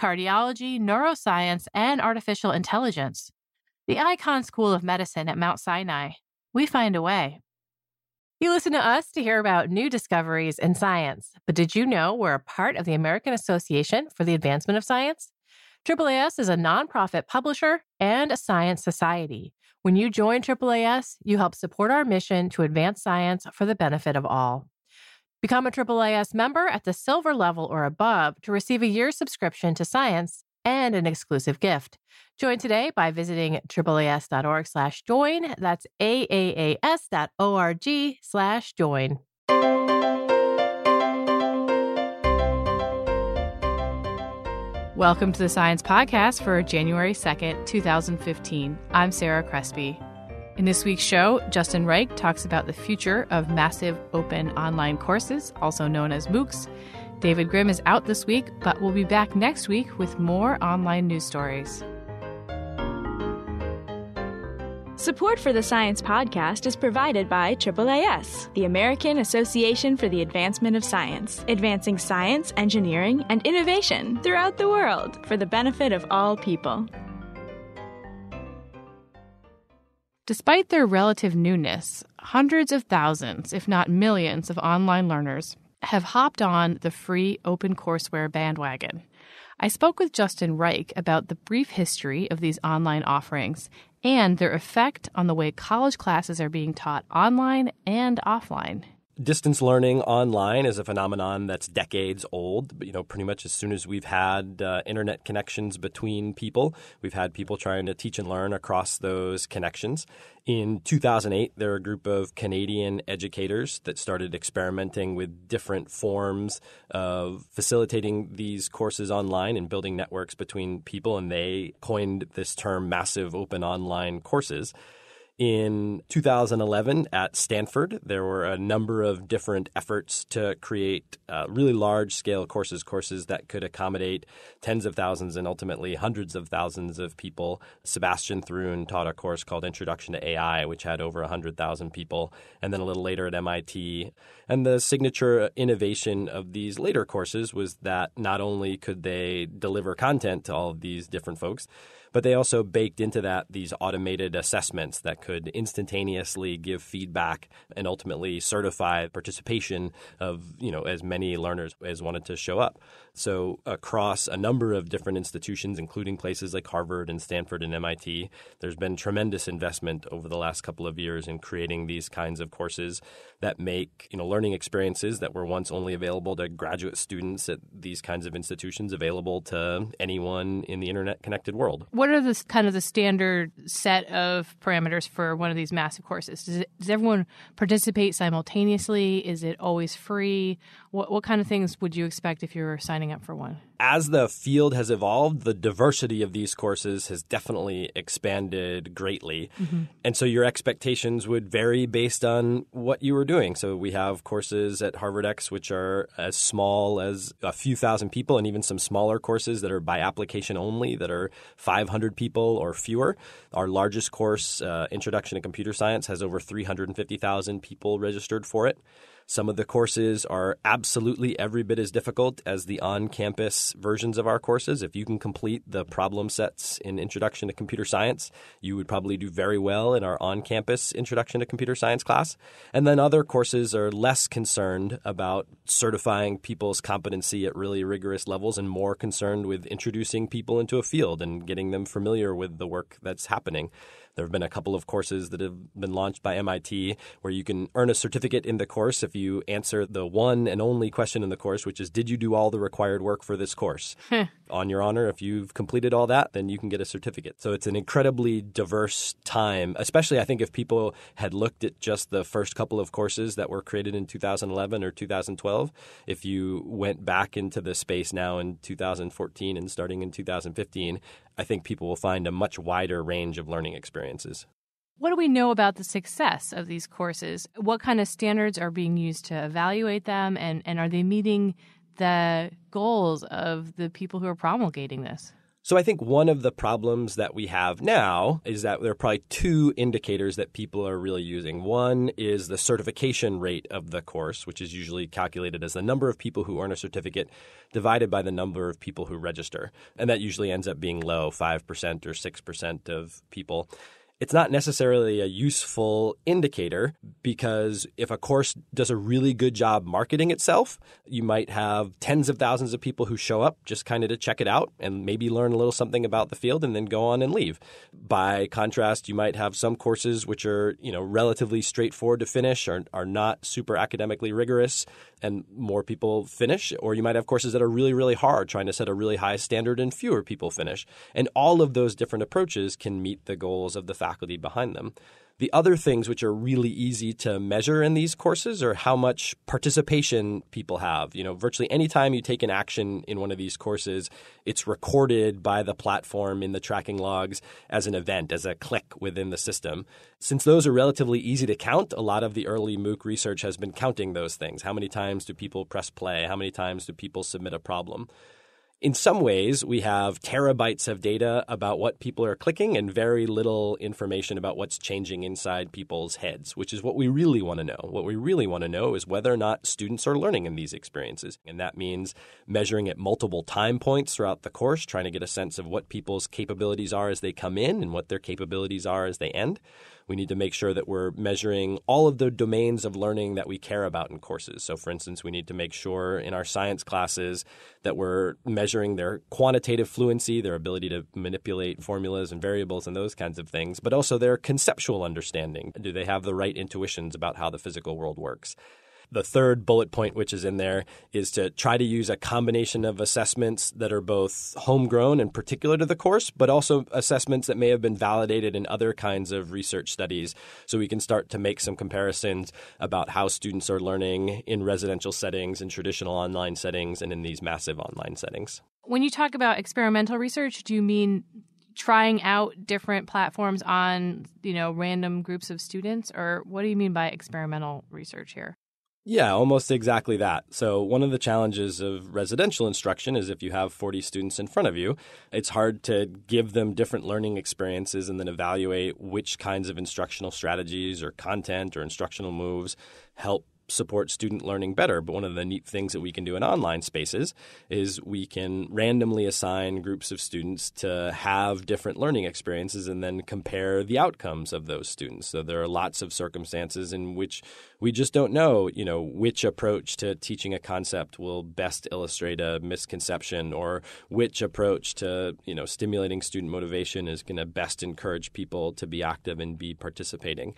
cardiology, neuroscience, and artificial intelligence. The Icahn School of Medicine at Mount Sinai. We find a way. You listen to us to hear about new discoveries in science, but did you know we're a part of the American Association for the Advancement of Science? AAAS is a nonprofit publisher and a science society. When you join AAAS, you help support our mission to advance science for the benefit of all. Become a AAAS member at the silver level or above to receive a year's subscription to science and an exclusive gift. Join today by visiting AAAS.org/join. That's AAAS.org/join. Welcome to the Science Podcast for January 2nd, 2015. I'm Sarah Crespi. In this week's show, Justin Reich talks about the future of massive open online courses, also known as MOOCs. David Grimm is out this week, but we'll be back next week with more online news stories. Support for the Science Podcast is provided by AAAS, the American Association for the Advancement of Science, advancing science, engineering, and innovation throughout the world for the benefit of all people. Despite their relative newness, hundreds of thousands, if not millions, of online learners have hopped on the free OpenCourseWare bandwagon. I spoke with Justin Reich about the brief history of these online offerings and their effect on the way college classes are being taught online and offline. Distance learning online is a phenomenon that's decades old. But, pretty much as soon as we've had internet connections between people, we've had people trying to teach and learn across those connections. In 2008, there were a group of Canadian educators that started experimenting with different forms of facilitating these courses online and building networks between people, and they coined this term massive open online courses. In 2011 at Stanford, there were a number of different efforts to create really large-scale courses that could accommodate tens of thousands and ultimately hundreds of thousands of people. Sebastian Thrun taught a course called Introduction to AI, which had over 100,000 people, and then a little later at MIT. And the signature innovation of these later courses was that not only could they deliver content to all of these different folks, but they also baked into that these automated assessments that could instantaneously give feedback and ultimately certify participation of, as many learners as wanted to show up. So across a number of different institutions, including places like Harvard and Stanford and MIT, there's been tremendous investment over the last couple of years in creating these kinds of courses that make, learning experiences that were once only available to graduate students at these kinds of institutions available to anyone in the internet-connected world. What are the kind of the standard set of parameters for one of these massive courses? Does everyone participate simultaneously? Is it always free? What kind of things would you expect if you were signing up for one? As the field has evolved, the diversity of these courses has definitely expanded greatly. Mm-hmm. And so your expectations would vary based on what you were doing. So we have courses at HarvardX, which are as small as a few thousand people, and even some smaller courses that are by application only, that are 500 people or fewer. Our largest course, Introduction to Computer Science, has over 350,000 people registered for it. Some of the courses are absolutely every bit as difficult as the on-campus versions of our courses. If you can complete the problem sets in Introduction to Computer Science, you would probably do very well in our on-campus Introduction to Computer Science class. And then other courses are less concerned about certifying people's competency at really rigorous levels and more concerned with introducing people into a field and getting them familiar with the work that's happening. There have been a couple of courses that have been launched by MIT where you can earn a certificate in the course if if you answer the one and only question in the course, which is, did you do all the required work for this course? On your honor, if you've completed all that, then you can get a certificate. So it's an incredibly diverse time, especially I think if people had looked at just the first couple of courses that were created in 2011 or 2012. If you went back into the space now in 2014 and starting in 2015, I think people will find a much wider range of learning experiences. What do we know about the success of these courses? What kind of standards are being used to evaluate them? And are they meeting the goals of the people who are promulgating this? So I think one of the problems that we have now is that there are probably two indicators that people are really using. One is the certification rate of the course, which is usually calculated as the number of people who earn a certificate divided by the number of people who register. And that usually ends up being low, 5% or 6% of people. It's not necessarily a useful indicator because if a course does a really good job marketing itself, you might have tens of thousands of people who show up just kind of to check it out and maybe learn a little something about the field and then go on and leave. By contrast, you might have some courses which are, relatively straightforward to finish or are not super academically rigorous and more people finish. Or you might have courses that are really, really hard, trying to set a really high standard and fewer people finish. And all of those different approaches can meet the goals of the faculty behind them. The other things which are really easy to measure in these courses are how much participation people have. Virtually any time you take an action in one of these courses, it's recorded by the platform in the tracking logs as an event, as a click within the system. Since those are relatively easy to count, a lot of the early MOOC research has been counting those things. How many times do people press play? How many times do people submit a problem? In some ways, we have terabytes of data about what people are clicking and very little information about what's changing inside people's heads, which is what we really want to know. What we really want to know is whether or not students are learning in these experiences. And that means measuring at multiple time points throughout the course, trying to get a sense of what people's capabilities are as they come in and what their capabilities are as they end. We need to make sure that we're measuring all of the domains of learning that we care about in courses. So, for instance, we need to make sure in our science classes that we're measuring their quantitative fluency, their ability to manipulate formulas and variables and those kinds of things, but also their conceptual understanding. Do they have the right intuitions about how the physical world works? The third bullet point, which is in there, is to try to use a combination of assessments that are both homegrown and particular to the course, but also assessments that may have been validated in other kinds of research studies. So we can start to make some comparisons about how students are learning in residential settings, in traditional online settings, and in these massive online settings. When you talk about experimental research, do you mean trying out different platforms on, random groups of students? Or what do you mean by experimental research here? Yeah, almost exactly that. So one of the challenges of residential instruction is if you have 40 students in front of you, it's hard to give them different learning experiences and then evaluate which kinds of instructional strategies or content or instructional moves help support student learning better. But one of the neat things that we can do in online spaces is we can randomly assign groups of students to have different learning experiences and then compare the outcomes of those students. So there are lots of circumstances in which we just don't know, which approach to teaching a concept will best illustrate a misconception or which approach to, stimulating student motivation is going to best encourage people to be active and be participating.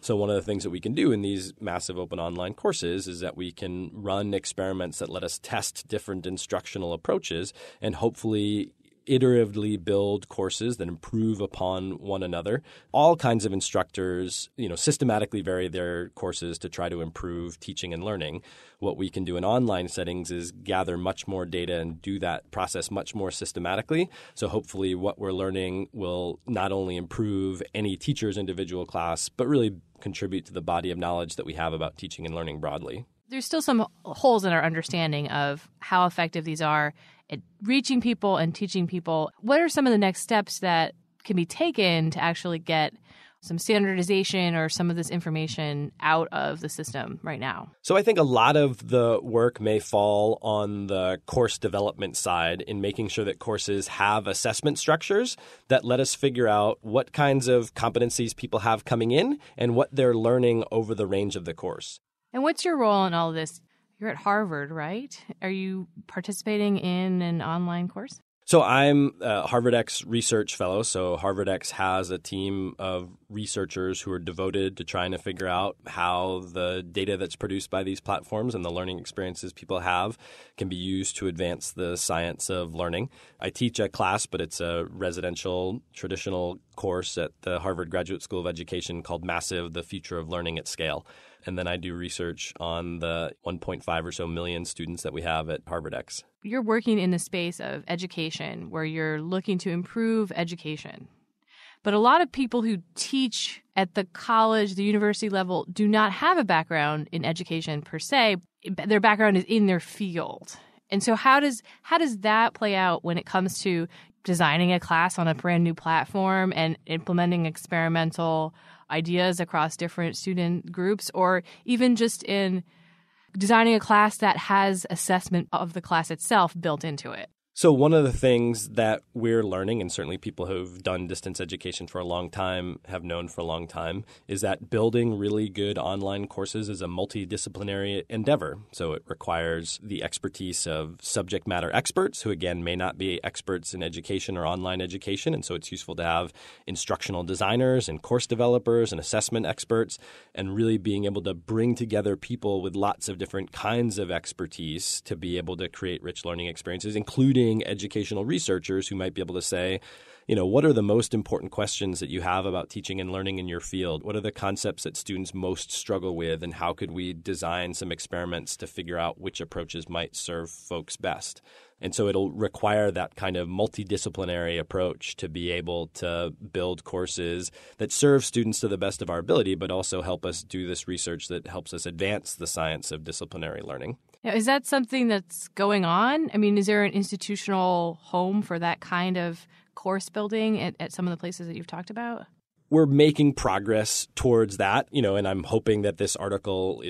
So one of the things that we can do in these massive open online courses is that we can run experiments that let us test different instructional approaches and hopefully iteratively build courses that improve upon one another. All kinds of instructors, systematically vary their courses to try to improve teaching and learning. What we can do in online settings is gather much more data and do that process much more systematically. So hopefully what we're learning will not only improve any teacher's individual class, but really contribute to the body of knowledge that we have about teaching and learning broadly. There's still some holes in our understanding of how effective these are at reaching people and teaching people. What are some of the next steps that can be taken to actually get some standardization or some of this information out of the system right now? So I think a lot of the work may fall on the course development side in making sure that courses have assessment structures that let us figure out what kinds of competencies people have coming in and what they're learning over the range of the course. And what's your role in all of this? You're at Harvard, right? Are you participating in an online course? So I'm a HarvardX research fellow. So HarvardX has a team of researchers who are devoted to trying to figure out how the data that's produced by these platforms and the learning experiences people have can be used to advance the science of learning. I teach a class, but it's a residential traditional course at the Harvard Graduate School of Education called Massive, The Future of Learning at Scale. And then I do research on the 1.5 or so million students that we have at HarvardX. You're working in the space of education where you're looking to improve education. But a lot of people who teach at the college, the university level, do not have a background in education per se. Their background is in their field. And so how does that play out when it comes to designing a class on a brand new platform and implementing experimental ideas across different student groups, or even just in designing a class that has assessment of the class itself built into it? So one of the things that we're learning, and certainly people who've done distance education for a long time have known for a long time, is that building really good online courses is a multidisciplinary endeavor. So it requires the expertise of subject matter experts who, again, may not be experts in education or online education. And so it's useful to have instructional designers and course developers and assessment experts, and really being able to bring together people with lots of different kinds of expertise to be able to create rich learning experiences, including educational researchers who might be able to say, you know, what are the most important questions that you have about teaching and learning in your field? What are the concepts that students most struggle with? And how could we design some experiments to figure out which approaches might serve folks best? And so it'll require that kind of multidisciplinary approach to be able to build courses that serve students to the best of our ability, but also help us do this research that helps us advance the science of disciplinary learning. Now, is that something that's going on? I mean, is there an institutional home for that kind of course building at some of the places that you've talked about? We're making progress towards that, you know, and I'm hoping that this article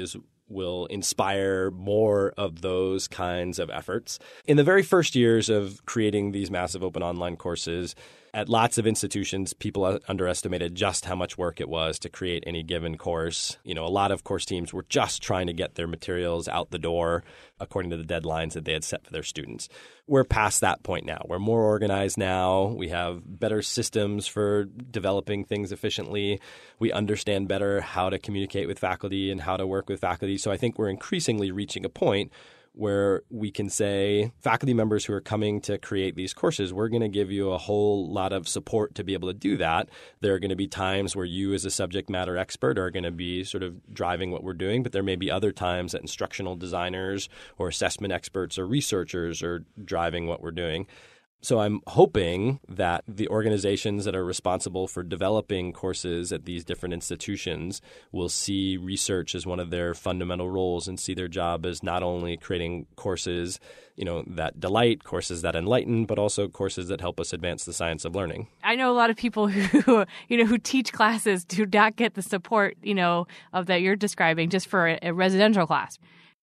will inspire more of those kinds of efforts. In the very first years of creating these massive open online courses, at lots of institutions, people underestimated just how much work it was to create any given course. You know, a lot of course teams were just trying to get their materials out the door according to the deadlines that they had set for their students. We're past that point now. We're more organized now. We have better systems for developing things efficiently. We understand better how to communicate with faculty and how to work with faculty. So I think we're increasingly reaching a point where we can say, faculty members who are coming to create these courses, we're going to give you a whole lot of support to be able to do that. There are going to be times where you as a subject matter expert are going to be sort of driving what we're doing, but there may be other times that instructional designers or assessment experts or researchers are driving what we're doing. So I'm hoping that the organizations that are responsible for developing courses at these different institutions will see research as one of their fundamental roles and see their job as not only creating courses, you know, that delight, courses that enlighten, but also courses that help us advance the science of learning. I know a lot of people who, you know, who teach classes do not get the support, you know, of that you're describing just for a residential class.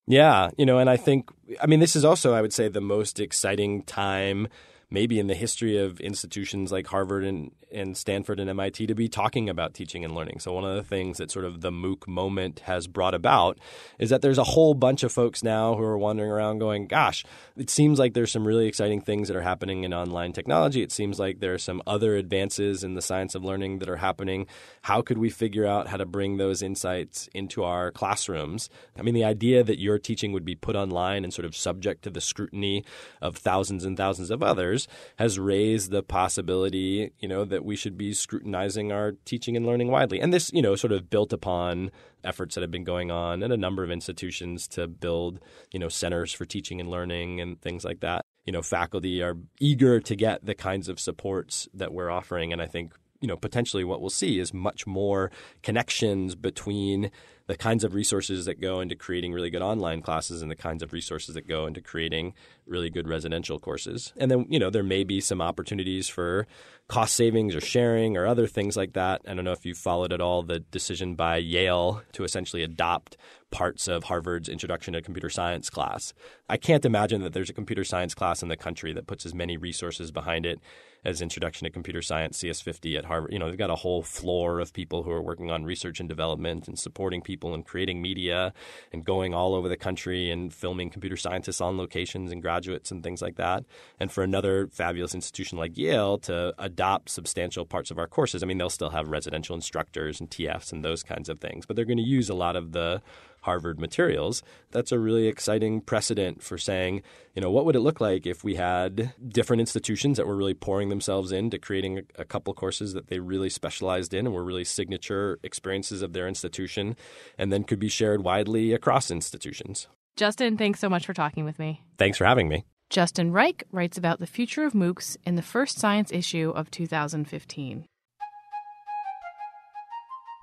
Yeah, you know, and I think, I mean, this is also, I would say, the most exciting time maybe in the history of institutions like Harvard and Stanford and MIT to be talking about teaching and learning. So one of the things that sort of the MOOC moment has brought about is that there's a whole bunch of folks now who are wandering around going, gosh, it seems like there's some really exciting things that are happening in online technology. It seems like there are some other advances in the science of learning that are happening. How could we figure out how to bring those insights into our classrooms? I mean, the idea that your teaching would be put online and sort of subject to the scrutiny of thousands and thousands of others has raised the possibility, you know, that we should be scrutinizing our teaching and learning widely. And this, you know, sort of built upon efforts that have been going on at a number of institutions to build, you know, centers for teaching and learning and things like that. You know, faculty are eager to get the kinds of supports that we're offering. And I think, you know, potentially what we'll see is much more connections between the kinds of resources that go into creating really good online classes and the kinds of resources that go into creating really good residential courses. And then, you know, there may be some opportunities for cost savings or sharing or other things like that. I don't know if you followed at all the decision by Yale to essentially adopt parts of Harvard's Introduction to Computer Science class. I can't imagine that there's a computer science class in the country that puts as many resources behind it as Introduction to Computer Science, CS50 at Harvard. You know, they've got a whole floor of people who are working on research and development and supporting people and creating media and going all over the country and filming computer scientists on locations and graduates and things like that. And for another fabulous institution like Yale to adopt substantial parts of our courses, I mean, they'll still have residential instructors and TFs and those kinds of things, but they're going to use a lot of the Harvard materials. That's a really exciting precedent for saying, you know, what would it look like if we had different institutions that were really pouring themselves into creating a couple courses that they really specialized in and were really signature experiences of their institution and then could be shared widely across institutions. Justin, thanks so much for talking with me. Thanks for having me. Justin Reich writes about the future of MOOCs in the First Science issue of 2015.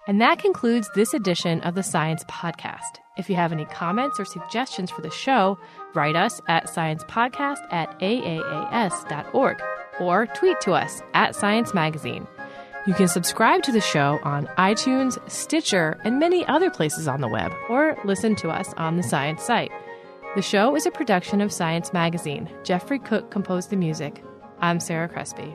And that concludes this edition of the Science Podcast. If you have any comments or suggestions for the show, write us at sciencepodcast@AAAS.org or tweet to us at Science Magazine. You can subscribe to the show on iTunes, Stitcher, and many other places on the web, or listen to us on the Science site. The show is a production of Science Magazine. Jeffrey Cook composed the music. I'm Sarah Crespi.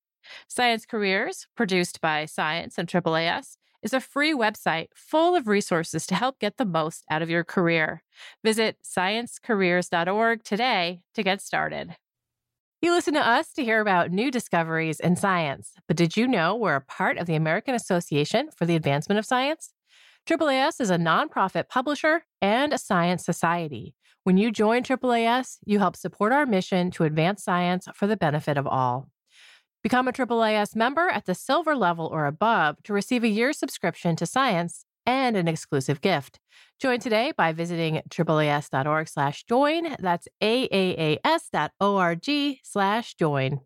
Science Careers, produced by Science and AAAS, is a free website full of resources to help get the most out of your career. Visit sciencecareers.org today to get started. You listen to us to hear about new discoveries in science, but did you know we're a part of the American Association for the Advancement of Science? AAAS is a nonprofit publisher and a science society. When you join AAAS, you help support our mission to advance science for the benefit of all. Become a AAAS member at the silver level or above to receive a year's subscription to Science and an exclusive gift. Join today by visiting AAAS.org/join. That's AAAS.org/join.